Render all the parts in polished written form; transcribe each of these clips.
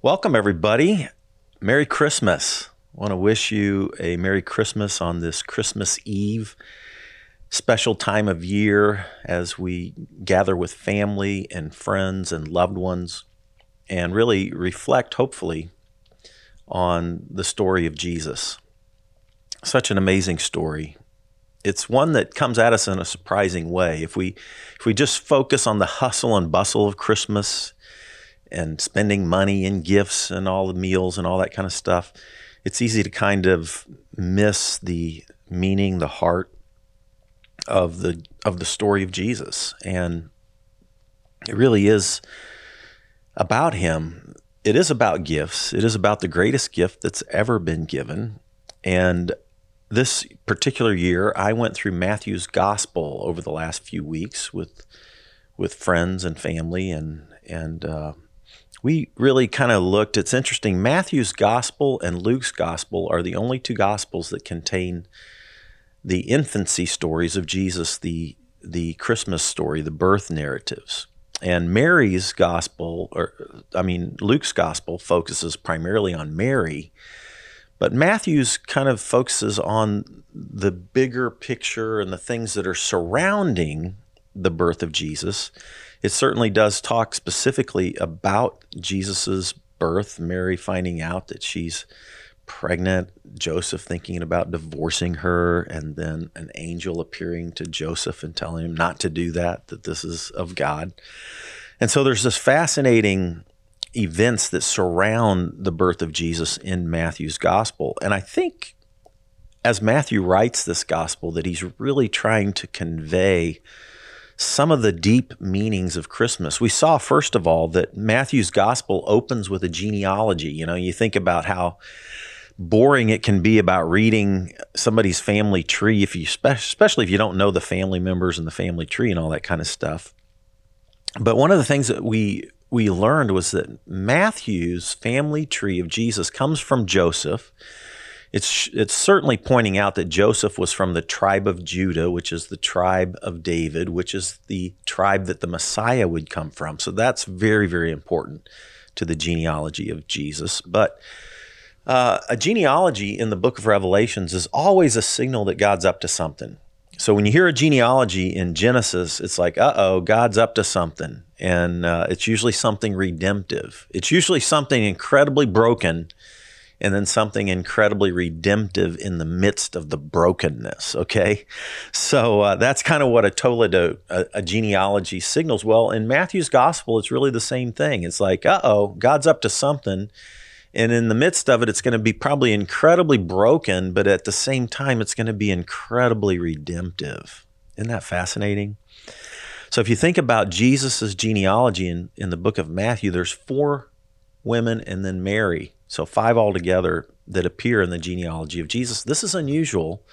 Welcome, everybody. Merry Christmas. I want to wish you a Merry Christmas on this Christmas Eve, special time of year as we gather with family and friends and loved ones and really reflect, hopefully, on the story of Jesus. Such an amazing story. It's one that comes at us in a surprising way. If we just focus on the hustle and bustle of Christmas, and spending money and gifts and all the meals and all that kind of stuff, it's easy to kind of miss the meaning, the heart of the story of Jesus. And it really is about him. It is about gifts. It is about the greatest gift that's ever been given. And this particular year, I went through Matthew's gospel over the last few weeks with friends and family and we really kind of looked. It's interesting, Matthew's gospel and Luke's gospel are the only two gospels that contain the infancy stories of Jesus, the Christmas story, the birth narratives. And Mary's gospel, Luke's gospel focuses primarily on Mary, but Matthew's kind of focuses on the bigger picture and the things that are surrounding the birth of Jesus. It certainly does talk specifically about Jesus's birth, Mary finding out that she's pregnant, Joseph thinking about divorcing her, and then an angel appearing to Joseph and telling him not to do that this is of God. And so there's this fascinating events that surround the birth of Jesus in Matthew's gospel. And I think as Matthew writes this gospel that he's really trying to convey some of the deep meanings of Christmas. We saw, first of all, that Matthew's gospel opens with a genealogy. You know, you think about how boring it can be about reading somebody's family tree, especially if you don't know the family members and the family tree and all that kind of stuff. But one of the things that we learned was that Matthew's family tree of Jesus comes from Joseph. It's certainly pointing out that Joseph was from the tribe of Judah, which is the tribe of David, which is the tribe that the Messiah would come from. So that's very, very important to the genealogy of Jesus. But a genealogy in the book of Revelations is always a signal that God's up to something. So when you hear a genealogy in Genesis, it's like, uh-oh, God's up to something. And it's usually something redemptive. It's usually something incredibly broken, and then something incredibly redemptive in the midst of the brokenness, okay? So that's kind of what a toledo, a genealogy signals. Well, in Matthew's gospel, it's really the same thing. It's like, uh-oh, God's up to something. And in the midst of it, it's going to be probably incredibly broken, but at the same time, it's going to be incredibly redemptive. Isn't that fascinating? So if you think about Jesus's genealogy in the book of Matthew, there's 4 women and then Mary. So 5 altogether that appear in the genealogy of Jesus. This is unusual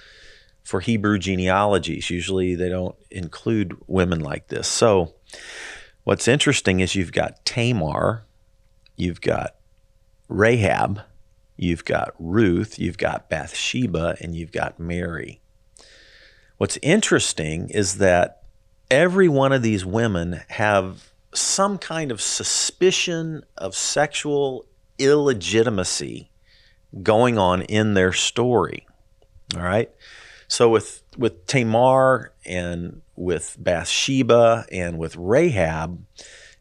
for Hebrew genealogies. Usually they don't include women like this. So what's interesting is you've got Tamar, you've got Rahab, you've got Ruth, you've got Bathsheba, and you've got Mary. What's interesting is that every one of these women have some kind of suspicion of sexual illegitimacy going on in their story, all right? So with Tamar and with Bathsheba and with Rahab,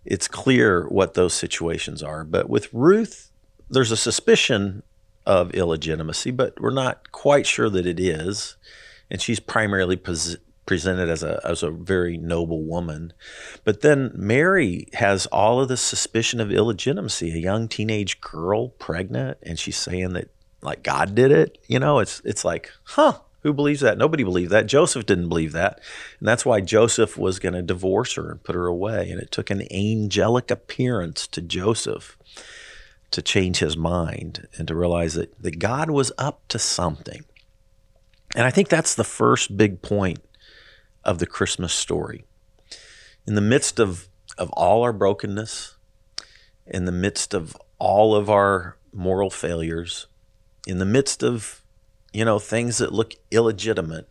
it's clear what those situations are. But with Ruth, there's a suspicion of illegitimacy, but we're not quite sure that it is. And she's primarily presented as a very noble woman. But then Mary has all of the suspicion of illegitimacy, a young teenage girl pregnant, and she's saying that like God did it. You know, it's like, who believes that? Nobody believed that. Joseph didn't believe that. And that's why Joseph was going to divorce her and put her away. And it took an angelic appearance to Joseph to change his mind and to realize that God was up to something. And I think that's the first big point of the Christmas story. In the midst of all our brokenness, in the midst of all of our moral failures, in the midst of, you know, things that look illegitimate,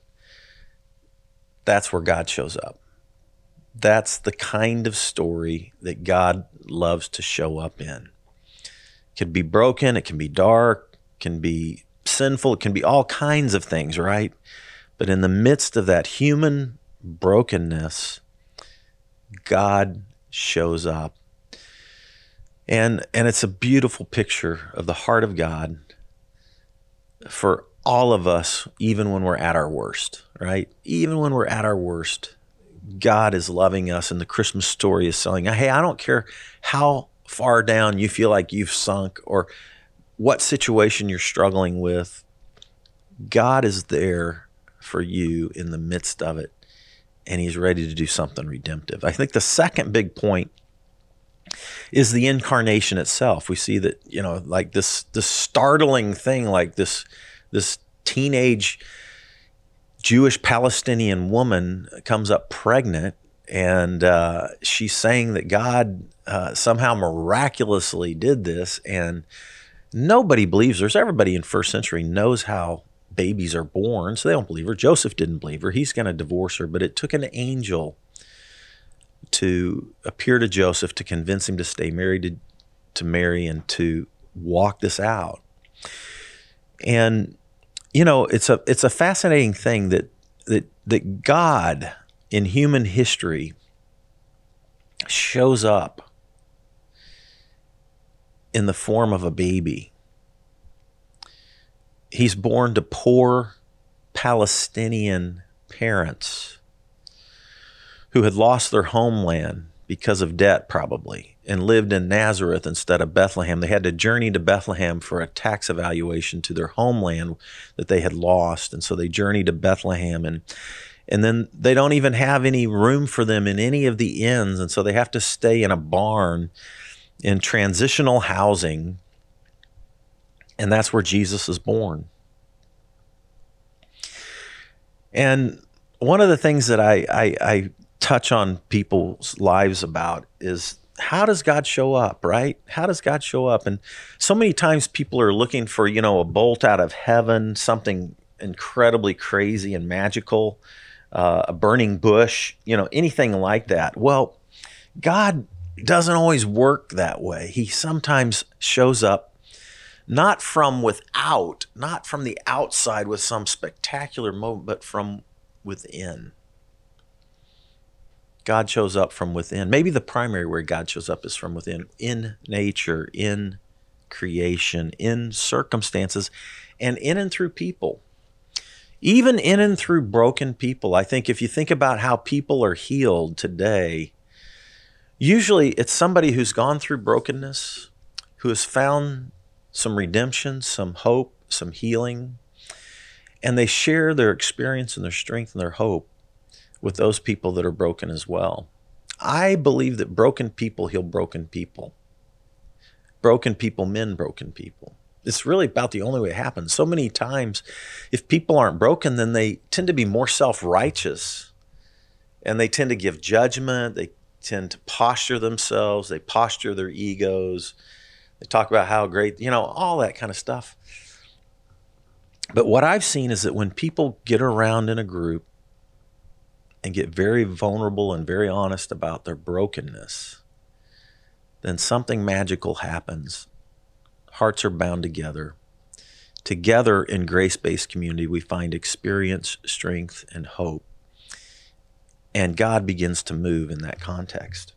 that's where God shows up. That's the kind of story that God loves to show up in. can be broken, it can be dark, can be sinful, it can be all kinds of things, right? But in the midst of that human brokenness, God shows up. And it's a beautiful picture of the heart of God for all of us, even when we're at our worst, right? Even when we're at our worst, God is loving us, and the Christmas story is saying, hey, I don't care how far down you feel like you've sunk or what situation you're struggling with, God is there for you in the midst of it, and he's ready to do something redemptive. I think the second big point is the incarnation itself. We see that, you know, like this startling thing, like this teenage Jewish Palestinian woman comes up pregnant, and she's saying that God somehow miraculously did this, and nobody believes her. So everybody in first century knows how babies are born, so they don't believe her. Joseph didn't believe her. He's going to divorce her, but it took an angel to appear to Joseph to convince him to stay married to Mary and to walk this out. And you know, it's a fascinating thing that God in human history shows up in the form of a baby. He's born to poor Palestinian parents who had lost their homeland because of debt, probably, and lived in Nazareth instead of Bethlehem. They had to journey to Bethlehem for a tax evaluation to their homeland that they had lost. And so they journeyed to Bethlehem, and then they don't even have any room for them in any of the inns. And so they have to stay in a barn in transitional housing. And that's where Jesus is born. And one of the things that I touch on people's lives about is, how does God show up, right? How does God show up? And so many times people are looking for, you know, a bolt out of heaven, something incredibly crazy and magical, a burning bush, you know, anything like that. Well, God doesn't always work that way. He sometimes shows up not from without, not from the outside with some spectacular moment, but from within. God shows up from within. Maybe the primary where God shows up is from within, in nature, in creation, in circumstances, and in and through people. Even in and through broken people. I think if you think about how people are healed today, usually it's somebody who's gone through brokenness, who has found some redemption, some hope, some healing, and they share their experience and their strength and their hope with those people that are broken as well. I believe that broken people heal broken people. Broken people mend broken people. It's really about the only way it happens. So many times, if people aren't broken, then they tend to be more self-righteous, and they tend to give judgment, they tend to posture themselves, they posture their egos, they talk about how great, you know, all that kind of stuff. But what I've seen is that when people get around in a group and get very vulnerable and very honest about their brokenness, then something magical happens. Hearts are bound together. Together in grace-based community, we find experience, strength, and hope. And God begins to move in that context.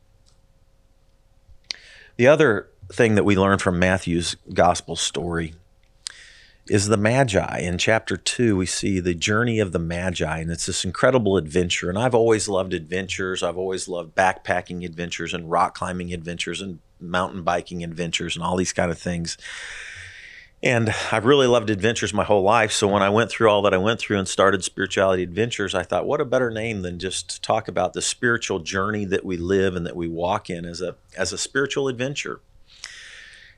The other thing that we learn from Matthew's gospel story is the Magi. In chapter 2, we see the journey of the Magi, and it's this incredible adventure. And I've always loved adventures. I've always loved backpacking adventures and rock climbing adventures and mountain biking adventures and all these kind of things. And I've really loved adventures my whole life. So when I went through all that I went through and started Spirituality Adventures, I thought, what a better name than just to talk about the spiritual journey that we live and that we walk in as a spiritual adventure.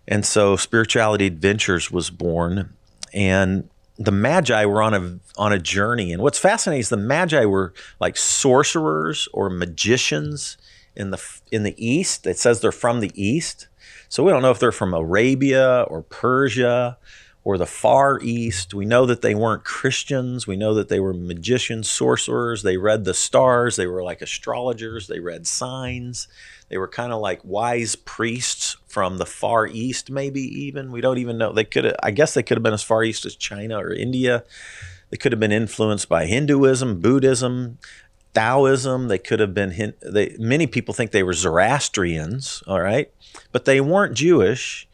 And so Spirituality Adventures was born. And the Magi were on a journey. And what's fascinating is the Magi were like sorcerers or magicians in the East. It says they're from the East. So we don't know if they're from Arabia or Persia or the Far East. We know that they weren't Christians. We know that they were magicians, sorcerers. They read the stars. They were like astrologers. They read signs. They were kind of like wise priests from the Far East, maybe even. We don't even know. They could have, I guess they could have been as far east as China or India. They could have been influenced by Hinduism, Buddhism, Taoism. They could have been, many people think they were Zoroastrians, all right? But they weren't Jewish,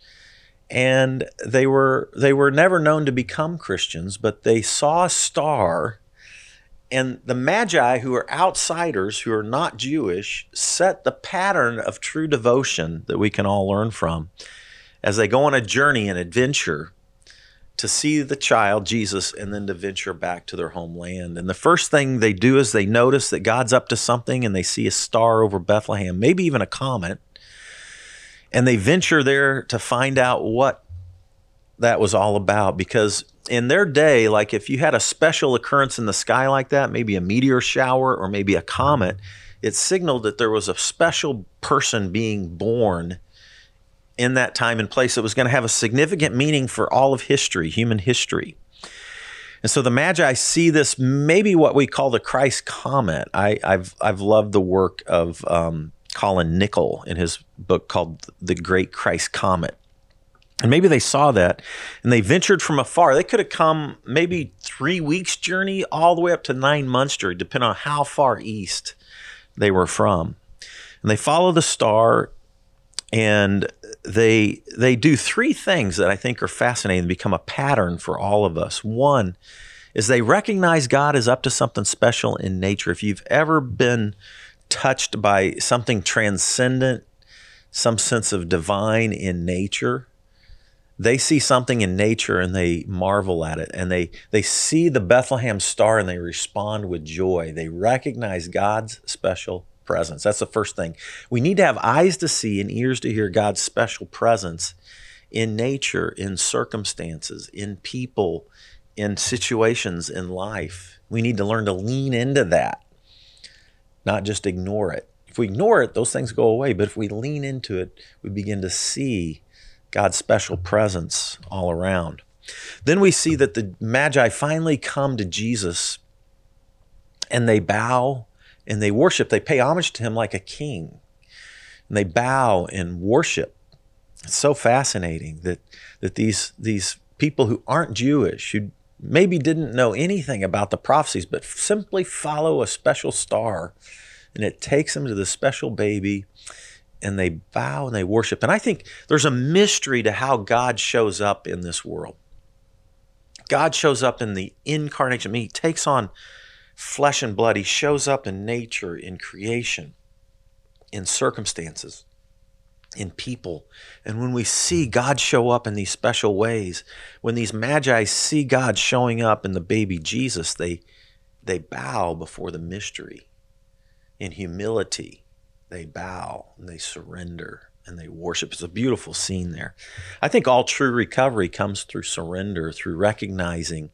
and they were never known to become Christians, but they saw a star. And the Magi, who are outsiders, who are not Jewish, set the pattern of true devotion that we can all learn from as they go on a journey, an adventure, to see the child, Jesus, and then to venture back to their homeland. And the first thing they do is they notice that God's up to something, and they see a star over Bethlehem, maybe even a comet, and they venture there to find out what that was all about. Because in their day, like if you had a special occurrence in the sky like that, maybe a meteor shower or maybe a comet, it signaled that there was a special person being born in that time and place that was going to have a significant meaning for all of history, human history. And so the Magi see this, maybe what we call the Christ Comet. I've loved the work of Colin Nickel in his book called The Great Christ Comet. And maybe they saw that, and they ventured from afar. They could have come maybe 3 weeks' journey all the way up to 9 months' journey, depending on how far east they were from. And they follow the star, and they do three things that I think are fascinating and become a pattern for all of us. One is they recognize God is up to something special in nature. If you've ever been touched by something transcendent, some sense of divine in nature, they see something in nature and they marvel at it, and they see the Bethlehem star and they respond with joy. They recognize God's special presence. That's the first thing. We need to have eyes to see and ears to hear God's special presence in nature, in circumstances, in people, in situations, in life. We need to learn to lean into that, not just ignore it. If we ignore it, those things go away. But if we lean into it, we begin to see God's special presence all around. Then we see that the Magi finally come to Jesus, and they bow and they worship. They pay homage to him like a king, and they bow and worship. It's so fascinating that these people who aren't Jewish, who maybe didn't know anything about the prophecies, but simply follow a special star, and it takes them to the special baby, and they bow and they worship. And I think there's a mystery to how God shows up in this world. God shows up in the incarnation. I mean, he takes on flesh and blood. He shows up in nature, in creation, in circumstances, in people. And when we see God show up in these special ways, when these Magi see God showing up in the baby Jesus, they bow before the mystery in humility. They bow and they surrender and they worship. It's a beautiful scene there. I think all true recovery comes through surrender, through recognizing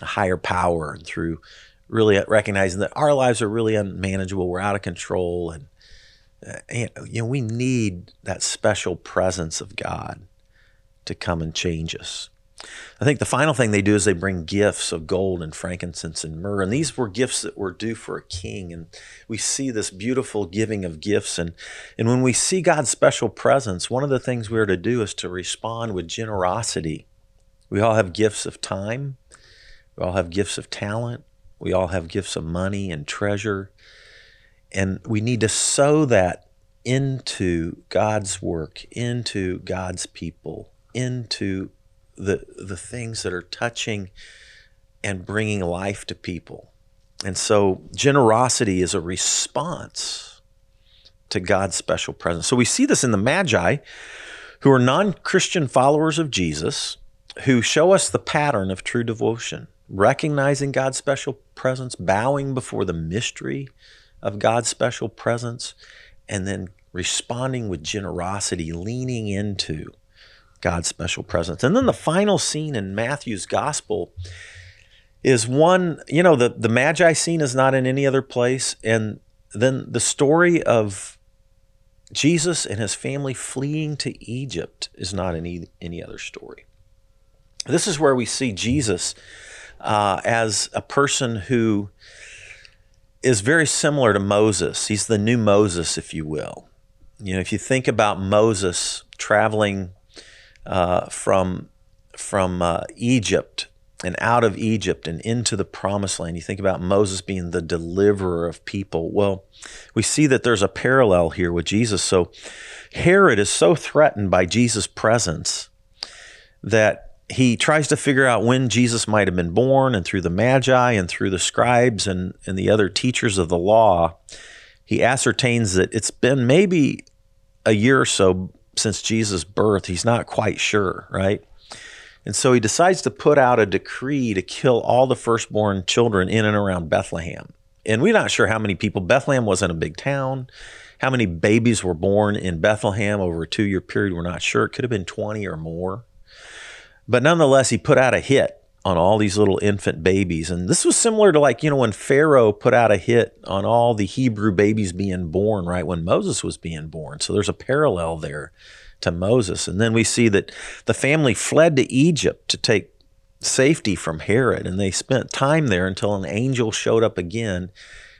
a higher power, and through really recognizing that our lives are really unmanageable. We're out of control, and you know, we need that special presence of God to come and change us. I think the final thing they do is they bring gifts of gold and frankincense and myrrh. And these were gifts that were due for a king. And we see this beautiful giving of gifts. And when we see God's special presence, one of the things we are to do is to respond with generosity. We all have gifts of time. We all have gifts of talent. We all have gifts of money and treasure. And we need to sow that into God's work, into God's people, into the things that are touching and bringing life to people. And so generosity is a response to God's special presence. So we see this in the Magi, who are non-Christian followers of Jesus, who show us the pattern of true devotion, recognizing God's special presence, bowing before the mystery of God's special presence, and then responding with generosity, leaning into God's special presence. And then the final scene in Matthew's gospel is one, you know, the Magi scene is not in any other place. And then the story of Jesus and his family fleeing to Egypt is not in any other story. This is where we see Jesus as a person who is very similar to Moses. He's the new Moses, if you will. You know, if you think about Moses traveling from Egypt and out of Egypt and into the Promised Land. You think about Moses being the deliverer of people. Well, we see that there's a parallel here with Jesus. So Herod is so threatened by Jesus' presence that he tries to figure out when Jesus might have been born, and through the Magi and through the scribes and the other teachers of the law, he ascertains that it's been maybe a year or so since Jesus' birth. He's not quite sure, right? And so he decides to put out a decree to kill all the firstborn children in and around Bethlehem. And we're not sure how many people. Bethlehem wasn't a big town. How many babies were born in Bethlehem over a 2-year period, we're not sure. It could have been 20 or more. But nonetheless, he put out a hit on all these little infant babies. And this was similar to, like, you know, when Pharaoh put out a hit on all the Hebrew babies being born, right, when Moses was being born. So there's a parallel there to Moses. And then we see that the family fled to Egypt to take safety from Herod. And they spent time there until an angel showed up again.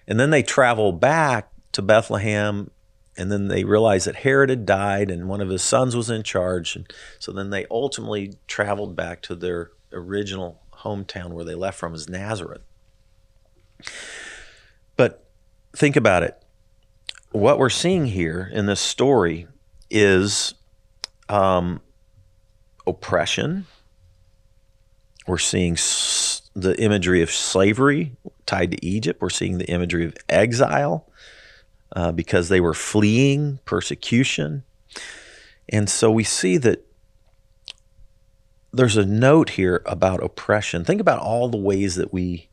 And then they traveled back to Bethlehem. And then they realized that Herod had died and one of his sons was in charge. And so then they ultimately traveled back to their original hometown where they left from, is Nazareth. But think about it. What we're seeing here in this story is oppression. We're seeing the imagery of slavery tied to Egypt. We're seeing the imagery of exile. Because they were fleeing persecution. And so we see that there's a note here about oppression. Think about all the ways that we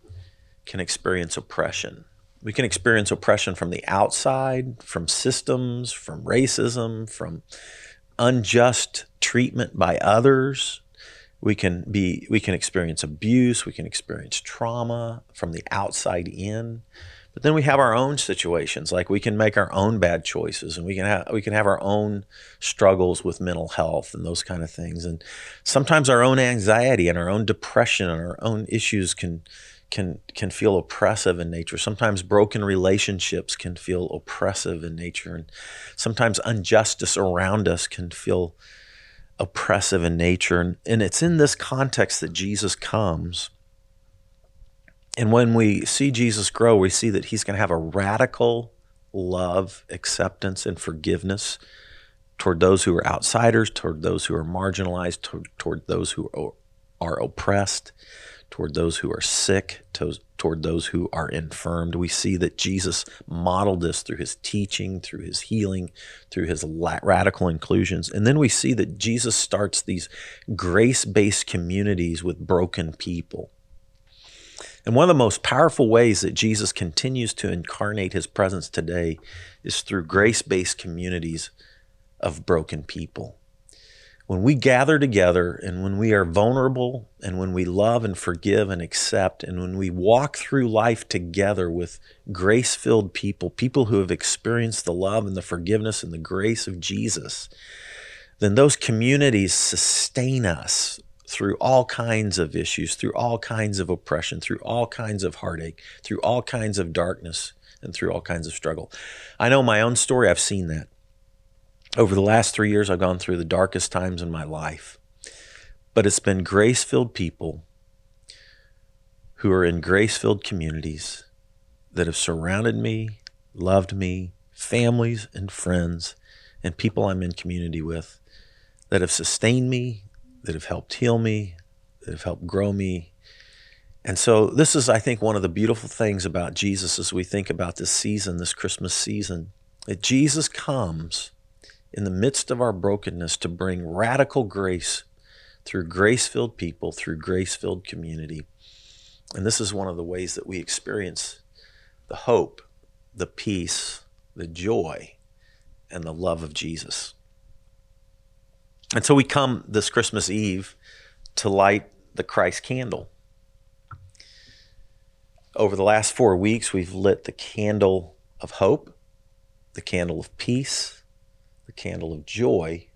can experience oppression. We can experience oppression from the outside, from systems, from racism, from unjust treatment by others. We can experience abuse, we can experience trauma from the outside in. But then we have our own situations, like we can make our own bad choices, and we can have our own struggles with mental health and those kind of things. And sometimes our own anxiety and our own depression and our own issues can feel oppressive in nature. Sometimes broken relationships can feel oppressive in nature, and sometimes injustice around us can feel oppressive in nature. And it's in this context that Jesus comes. And when we see Jesus grow, we see that he's going to have a radical love, acceptance, and forgiveness toward those who are outsiders, toward those who are marginalized, toward those who are oppressed, toward those who are sick, toward those who are infirmed. We see that Jesus modeled this through his teaching, through his healing, through his radical inclusions. And then we see that Jesus starts these grace-based communities with broken people. And one of the most powerful ways that Jesus continues to incarnate his presence today is through grace-based communities of broken people. When we gather together and when we are vulnerable and when we love and forgive and accept and when we walk through life together with grace-filled people, people who have experienced the love and the forgiveness and the grace of Jesus, then those communities sustain us through all kinds of issues, through all kinds of oppression, through all kinds of heartache, through all kinds of darkness, and through all kinds of struggle. I know my own story, I've seen that. Over the last 3 years, I've gone through the darkest times in my life, but it's been grace-filled people who are in grace-filled communities that have surrounded me, loved me, families and friends, and people I'm in community with that have sustained me, that have helped heal me, that have helped grow me. And so this is, I think, one of the beautiful things about Jesus as we think about this season, this Christmas season, that Jesus comes in the midst of our brokenness to bring radical grace through grace-filled people, through grace-filled community. And this is one of the ways that we experience the hope, the peace, the joy, and the love of Jesus. And so we come this Christmas Eve to light the Christ candle. Over the last 4 weeks, we've lit the candle of hope, the candle of peace, the candle of joy,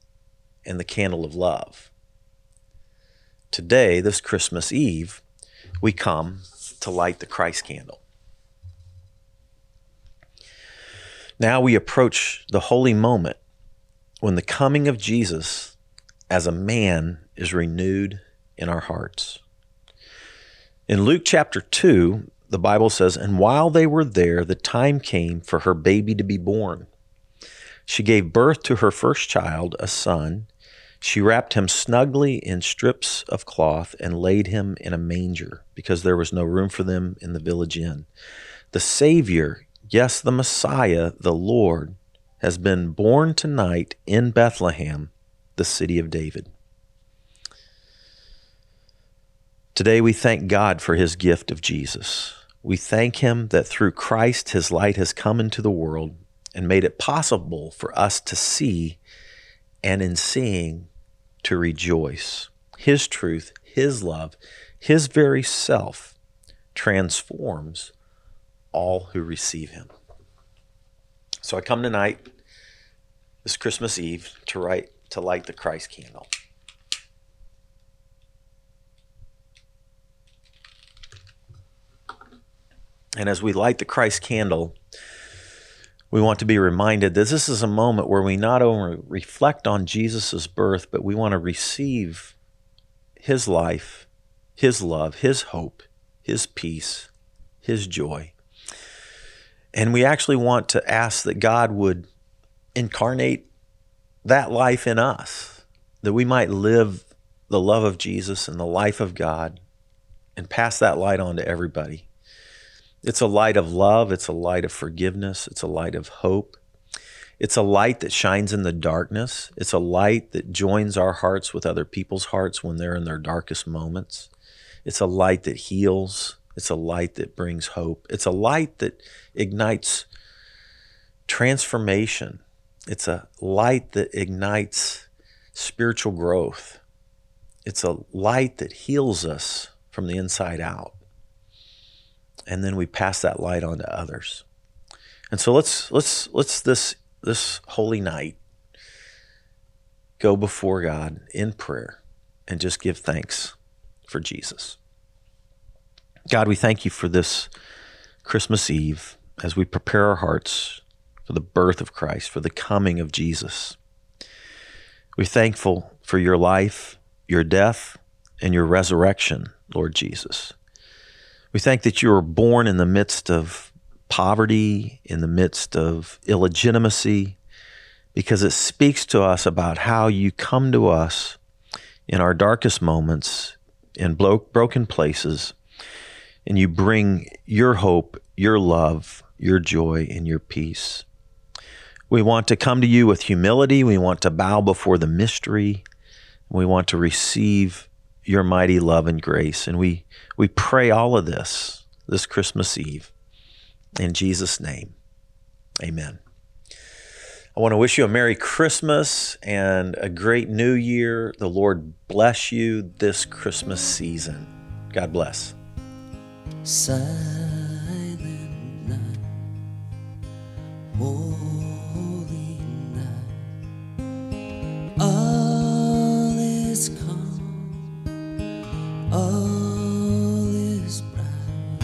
and the candle of love. Today, this Christmas Eve, we come to light the Christ candle. Now we approach the holy moment when the coming of Jesus as a man is renewed in our hearts. In Luke chapter 2, the Bible says, "And while they were there, the time came for her baby to be born. She gave birth to her first child, a son. She wrapped him snugly in strips of cloth and laid him in a manger because there was no room for them in the village inn." The Savior, yes, the Messiah, the Lord, has been born tonight in Bethlehem, the city of David. Today we thank God for his gift of Jesus. We thank him that through Christ his light has come into the world and made it possible for us to see, and in seeing to rejoice. His truth, his love, his very self transforms all who receive him. So I come tonight, this Christmas Eve, to light the Christ candle. And as we light the Christ candle, we want to be reminded that this is a moment where we not only reflect on Jesus' birth, but we want to receive his life, his love, his hope, his peace, his joy. And we actually want to ask that God would incarnate that life in us, that we might live the love of Jesus and the life of God and pass that light on to everybody. It's a light of love. It's a light of forgiveness. It's a light of hope. It's a light that shines in the darkness. It's a light that joins our hearts with other people's hearts when they're in their darkest moments. It's a light that heals. It's a light that brings hope. It's a light that ignites transformation. It's a light that ignites spiritual growth. It's a light that heals us from the inside out. And then we pass that light on to others. And so let's this holy night go before God in prayer and just give thanks for Jesus. God, we thank you for this Christmas Eve as we prepare our hearts for the birth of Christ, for the coming of Jesus. We're thankful for your life, your death, and your resurrection, Lord Jesus. We thank that you were born in the midst of poverty, in the midst of illegitimacy, because it speaks to us about how you come to us in our darkest moments, in broken places, and you bring your hope, your love, your joy, and your peace. We want to come to you with humility. We want to bow before the mystery. We want to receive your mighty love and grace. And we pray all of this Christmas Eve. In Jesus' name, amen. I want to wish you a Merry Christmas and a great New Year. The Lord bless you this Christmas season. God bless. Silent night, holy night, all is calm. All is bright,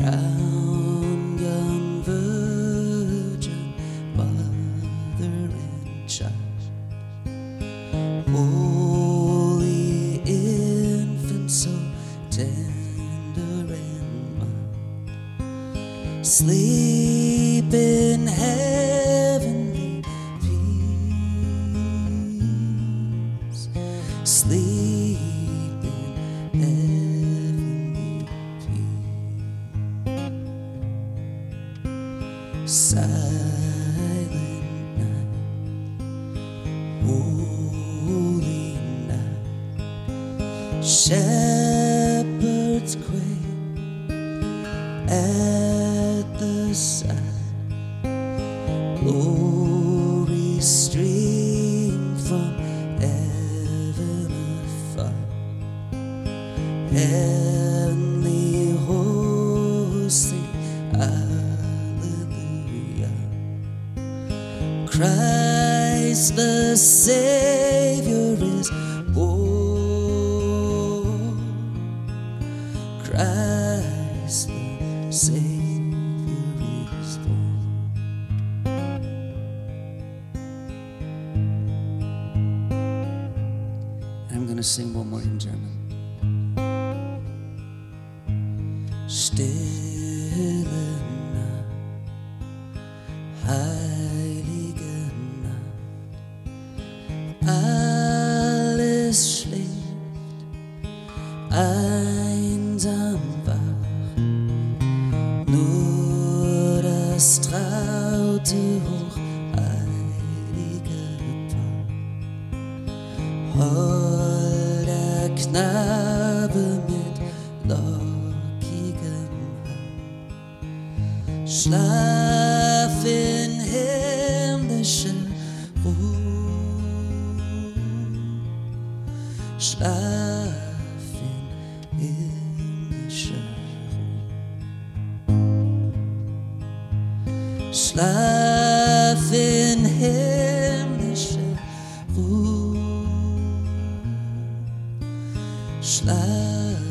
round young virgin, mother and child, holy infant, so tender and mild, sleep in heavenly peace, sleep. Silent night, holy night, shepherds quake at the sight, glory stream from heaven afar, heavenly hosts sing. Christ the Savior is born. Christ the Savior is born. to sing one more in German. Stille Nacht, heilige Nacht, alles schläft, einsam wach, nur das traute Hoch. Holder Knabe mit lockigem Haar, schlaf in himmlischer Ruhe, schlaf in himmlischer Ruhe, schlaf in himmlischer Ruhe. Schlaf